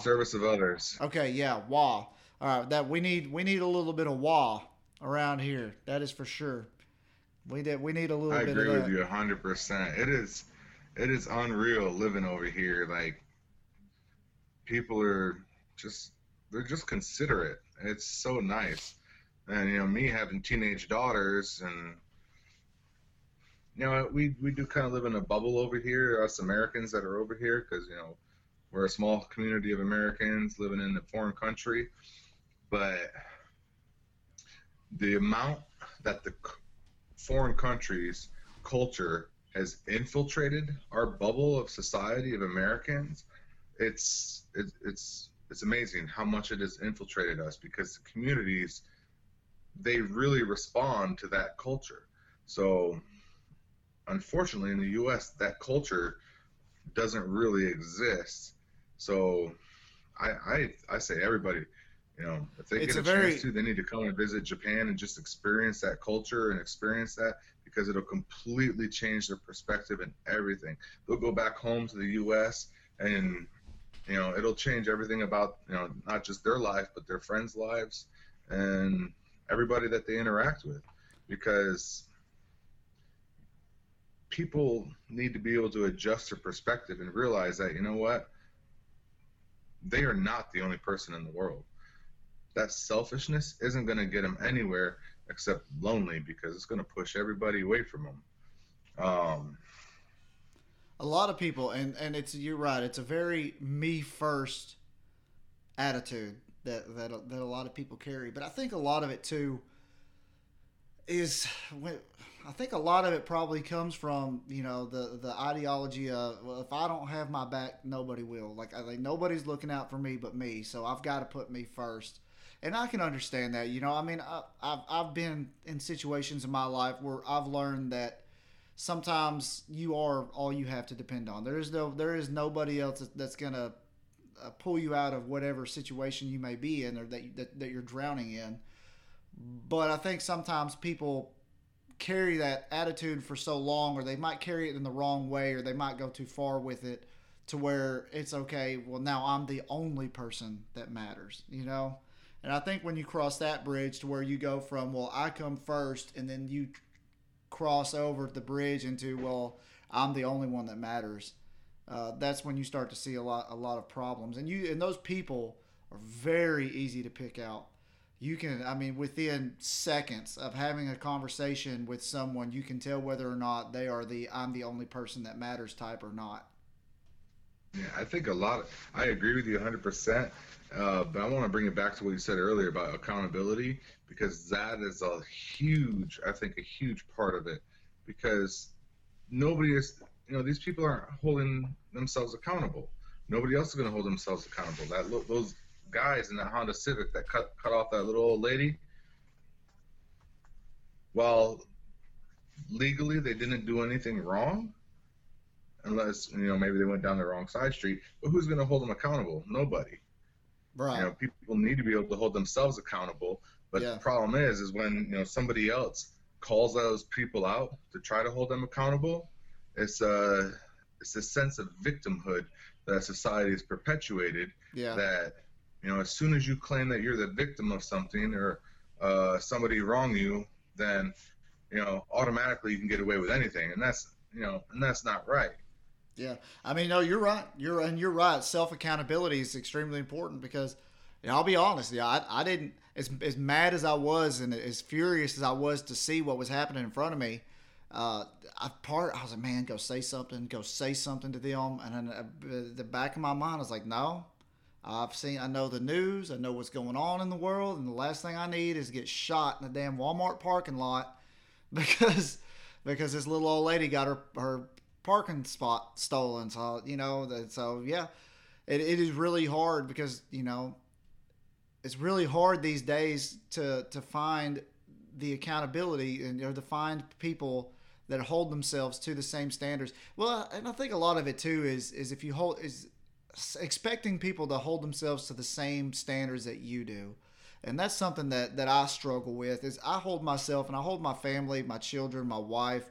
service of others. Okay, yeah, wa. All right, that we need a little bit of wa around here. That is for sure. We need a little bit of that. I agree with you 100%. It is unreal living over here. Like, people are they're just considerate. It's so nice. And, you know, me having teenage daughters, and, you know, we do kind of live in a bubble over here, us Americans that are over here, because, you know, we're a small community of Americans living in a foreign country. But the amount that the foreign country's culture has infiltrated our bubble of society of Americans, it's amazing how much it has infiltrated us, because the communities they really respond to that culture. So unfortunately in the U.S. that culture doesn't really exist. So I say everybody, you know, if they get a chance to, they need to come and visit Japan and just experience that culture and experience that, because it'll completely change their perspective and everything. They'll go back home to the U.S. and, you know, it'll change everything about, you know, not just their life, but their friends' lives and everybody that they interact with, because people need to be able to adjust their perspective and realize that, you know what, they are not the only person in the world. That selfishness isn't going to get them anywhere except lonely, because it's going to push everybody away from them. A lot of people, and it's, you're right, it's a very me first attitude that a lot of people carry. But I think a lot of it too is, I think a lot of it probably comes from, you know, the ideology of, well, if I don't have my back, nobody will. Like, I think nobody's looking out for me but me, so I've got to put me first. And I can understand that, you know. I mean, I've been in situations in my life where I've learned that sometimes you are all you have to depend on. There is nobody else that's gonna pull you out of whatever situation you may be in, or that you're drowning in. But I think sometimes people carry that attitude for so long, or they might carry it in the wrong way, or they might go too far with it to where it's okay, well, now I'm the only person that matters, you know? And I think when you cross that bridge to where you go from, well, I come first, and then you cross over the bridge into, well, I'm the only one that matters, that's when you start to see a lot of problems. And those people are very easy to pick out. You can, I mean, within seconds of having a conversation with someone, you can tell whether or not they are the I'm the only person that matters type or not. Yeah, I think I agree with you 100%, but I want to bring it back to what you said earlier about accountability, because that is a huge part of it, because nobody is, you know, these people aren't holding themselves accountable. Nobody else is going to hold themselves accountable. Those guys in that Honda Civic that cut off that little old lady, while legally they didn't do anything wrong, unless, you know, maybe they went down the wrong side street, but who's going to hold them accountable? Nobody. Right. You know, people need to be able to hold themselves accountable, but yeah. The problem is when, you know, somebody else calls those people out to try to hold them accountable, it's a sense of victimhood that society has perpetuated, yeah. That, you know, as soon as you claim that you're the victim of something, or somebody wronged you, then, you know, automatically you can get away with anything, and that's, you know, and that's not right. Yeah, I mean, no, you're right. You're right. Self accountability is extremely important, because, and I'll be honest, yeah, I didn't, as mad as I was and as furious as I was to see what was happening in front of me. I was like, man, go say something to them, and in the back of my mind, I was like, no. I know the news, I know what's going on in the world, and the last thing I need is get shot in a damn Walmart parking lot because this little old lady got her parking spot stolen. So, you know, yeah, it is really hard, because, you know, it's really hard these days to find the accountability, and, or to find people that hold themselves to the same standards. Well, and I think a lot of it too is if you hold is expecting people to hold themselves to the same standards that you do. And that's something that I struggle with, is I hold myself and I hold my family, my children, my wife,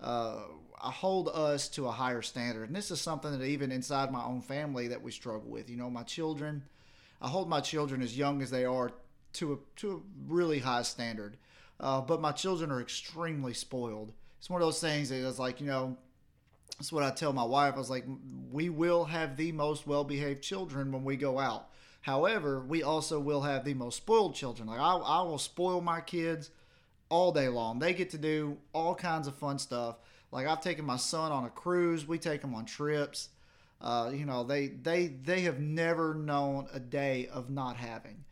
I hold us to a higher standard. And this is something that even inside my own family that we struggle with. You know, my children, I hold my children as young as they are to a really high standard. But my children are extremely spoiled. It's one of those things that is like, you know, that's what I tell my wife. I was like, we will have the most well-behaved children when we go out. However, we also will have the most spoiled children. Like, I will spoil my kids all day long. They get to do all kinds of fun stuff. Like, I've taken my son on a cruise. We take him on trips. You know, they have never known a day of not having.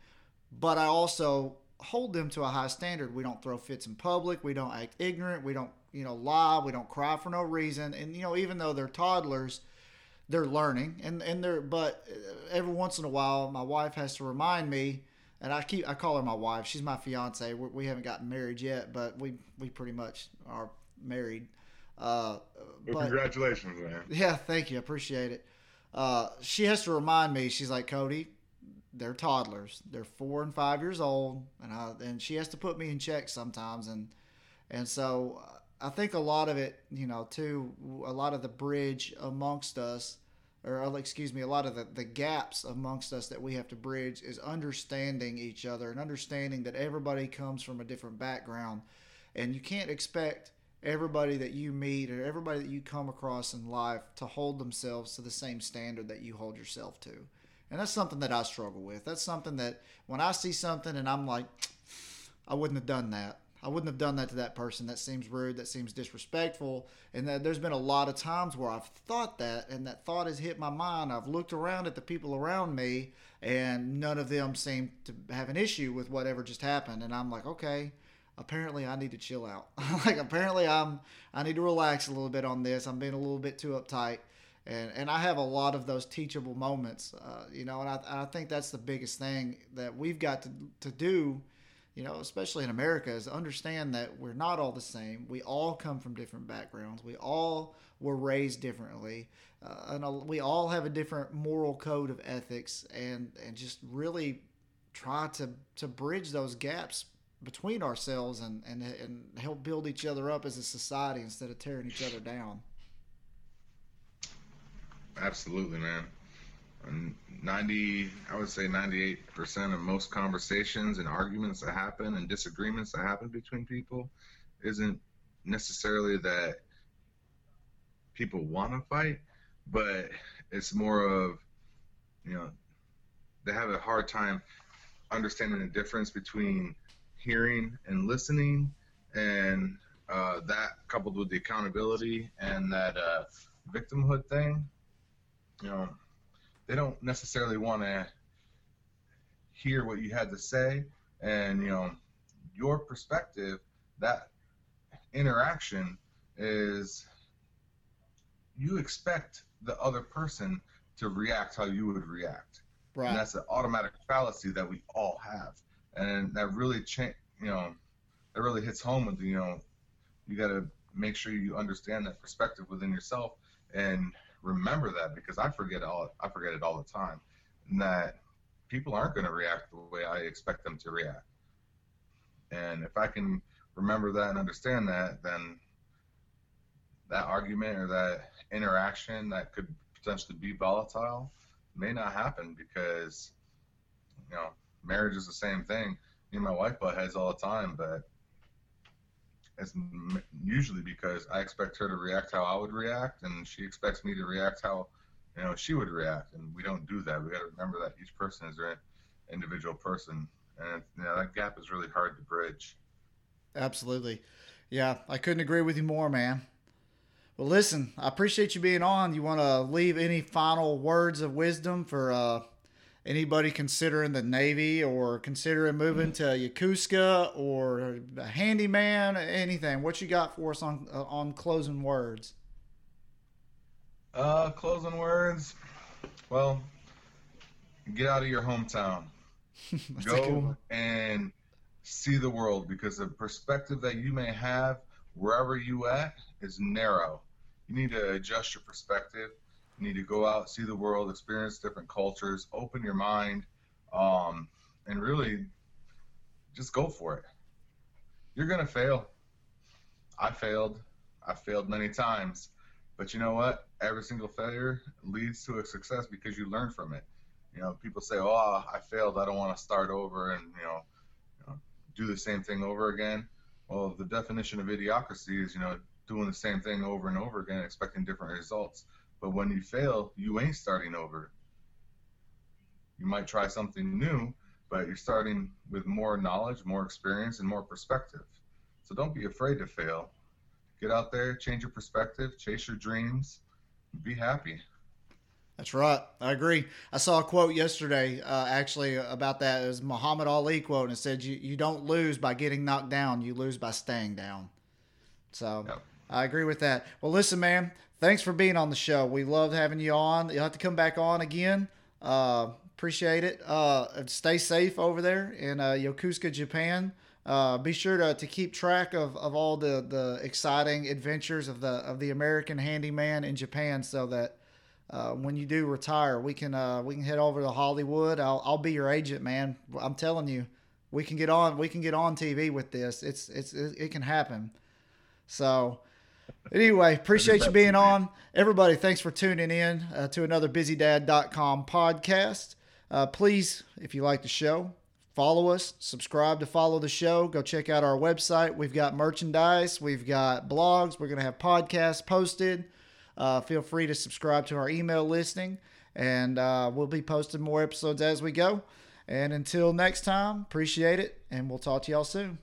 But I also hold them to a high standard. We don't throw fits in public. We don't act ignorant. We don't, you know, lie. We don't cry for no reason. And, you know, even though they're toddlers, they're learning, and they're, but every once in a while, my wife has to remind me And I call her my wife. She's my fiance. We haven't gotten married yet, but we pretty much are married. Well, congratulations, man. Yeah, thank you. I appreciate it. She has to remind me. She's like, Cody, they're toddlers. They're 4 and 5 years old, and she has to put me in check sometimes. And so I think a lot of it, you know, too, a lot of the bridge amongst us, or excuse me, a lot of the gaps amongst us that we have to bridge is understanding each other and understanding that everybody comes from a different background, and you can't expect everybody that you meet or everybody that you come across in life to hold themselves to the same standard that you hold yourself to. And that's something that I struggle with. That's something that when I see something and I'm like, I wouldn't have done that. I wouldn't have done that to that person. That seems rude. That seems disrespectful. And that there's been a lot of times where I've thought that, and that thought has hit my mind. I've looked around at the people around me, and none of them seem to have an issue with whatever just happened. And I'm like, okay, apparently I need to chill out. Like, apparently I need to relax a little bit on this. I'm being a little bit too uptight. And I have a lot of those teachable moments, you know, and I think that's the biggest thing that we've got to do, you know, especially in America, is understand that we're not all the same. We all come from different backgrounds. We all were raised differently. And we all have a different moral code of ethics, and just really try to bridge those gaps between ourselves and help build each other up as a society instead of tearing each other down. Absolutely, man. 98% of most conversations and arguments that happen and disagreements that happen between people isn't necessarily that people want to fight, but it's more of, you know, they have a hard time understanding the difference between hearing and listening, and that coupled with the accountability and that victimhood thing. You know, they don't necessarily want to hear what you had to say, and, you know, your perspective, that interaction is, you expect the other person to react how you would react. Right. And that's an automatic fallacy that we all have. And that really, you know, that really hits home with, you know, you got to make sure you understand that perspective within yourself and remember that, because I forget it all the time, and that people aren't going to react the way I expect them to react. And if I can remember that and understand that, then that argument or that interaction that could potentially be volatile may not happen, because, you know, marriage is the same thing. Me and my wife butt heads all the time, but it's usually because I expect her to react how I would react, and she expects me to react how, you know, she would react, and we don't do that. We got to remember that each person is an individual person, and, you know, that gap is really hard to bridge. Absolutely. Yeah, I couldn't agree with you more, man. Well, listen, I appreciate you being on. You want to leave any final words of wisdom for anybody considering the Navy or considering moving to Yokosuka or a handyman, anything? What you got for us on closing words? Closing words. Well, get out of your hometown. Go and see the world, because the perspective that you may have wherever you at is narrow. You need to adjust your perspective. Need to go out, see the world, experience different cultures, open your mind, and really just go for it. You're gonna fail. I failed many times, but you know what, every single failure leads to a success because you learn from it. You know, people say, oh, I failed, I don't want to start over and you know do the same thing over again. Well, the definition of idiocracy is, you know, doing the same thing over and over again, expecting different results. But when you fail, you ain't starting over. You might try something new, but you're starting with more knowledge, more experience, and more perspective. So don't be afraid to fail. Get out there, change your perspective, chase your dreams, and be happy. That's right. I agree. I saw a quote yesterday, actually, about that. It was a Muhammad Ali quote, and it said, you don't lose by getting knocked down. You lose by staying down. So yep. I agree with that. Well, listen, man. Thanks for being on the show. We loved having you on. You'll have to come back on again. Appreciate it. Stay safe over there in Yokosuka, Japan. Be sure to keep track of all the exciting adventures of the American handyman in Japan, so that when you do retire, we can head over to Hollywood. I'll be your agent, man. I'm telling you, we can get on TV with this. It can happen. So anyway, appreciate you being on. Everybody, thanks for tuning in to another BusyDad.com podcast. Please, if you like the show, follow us, subscribe to follow the show. Go check out our website. We've got merchandise. We've got blogs. We're going to have podcasts posted. Feel free to subscribe to our email listing, and we'll be posting more episodes as we go. And until next time, appreciate it, and we'll talk to y'all soon.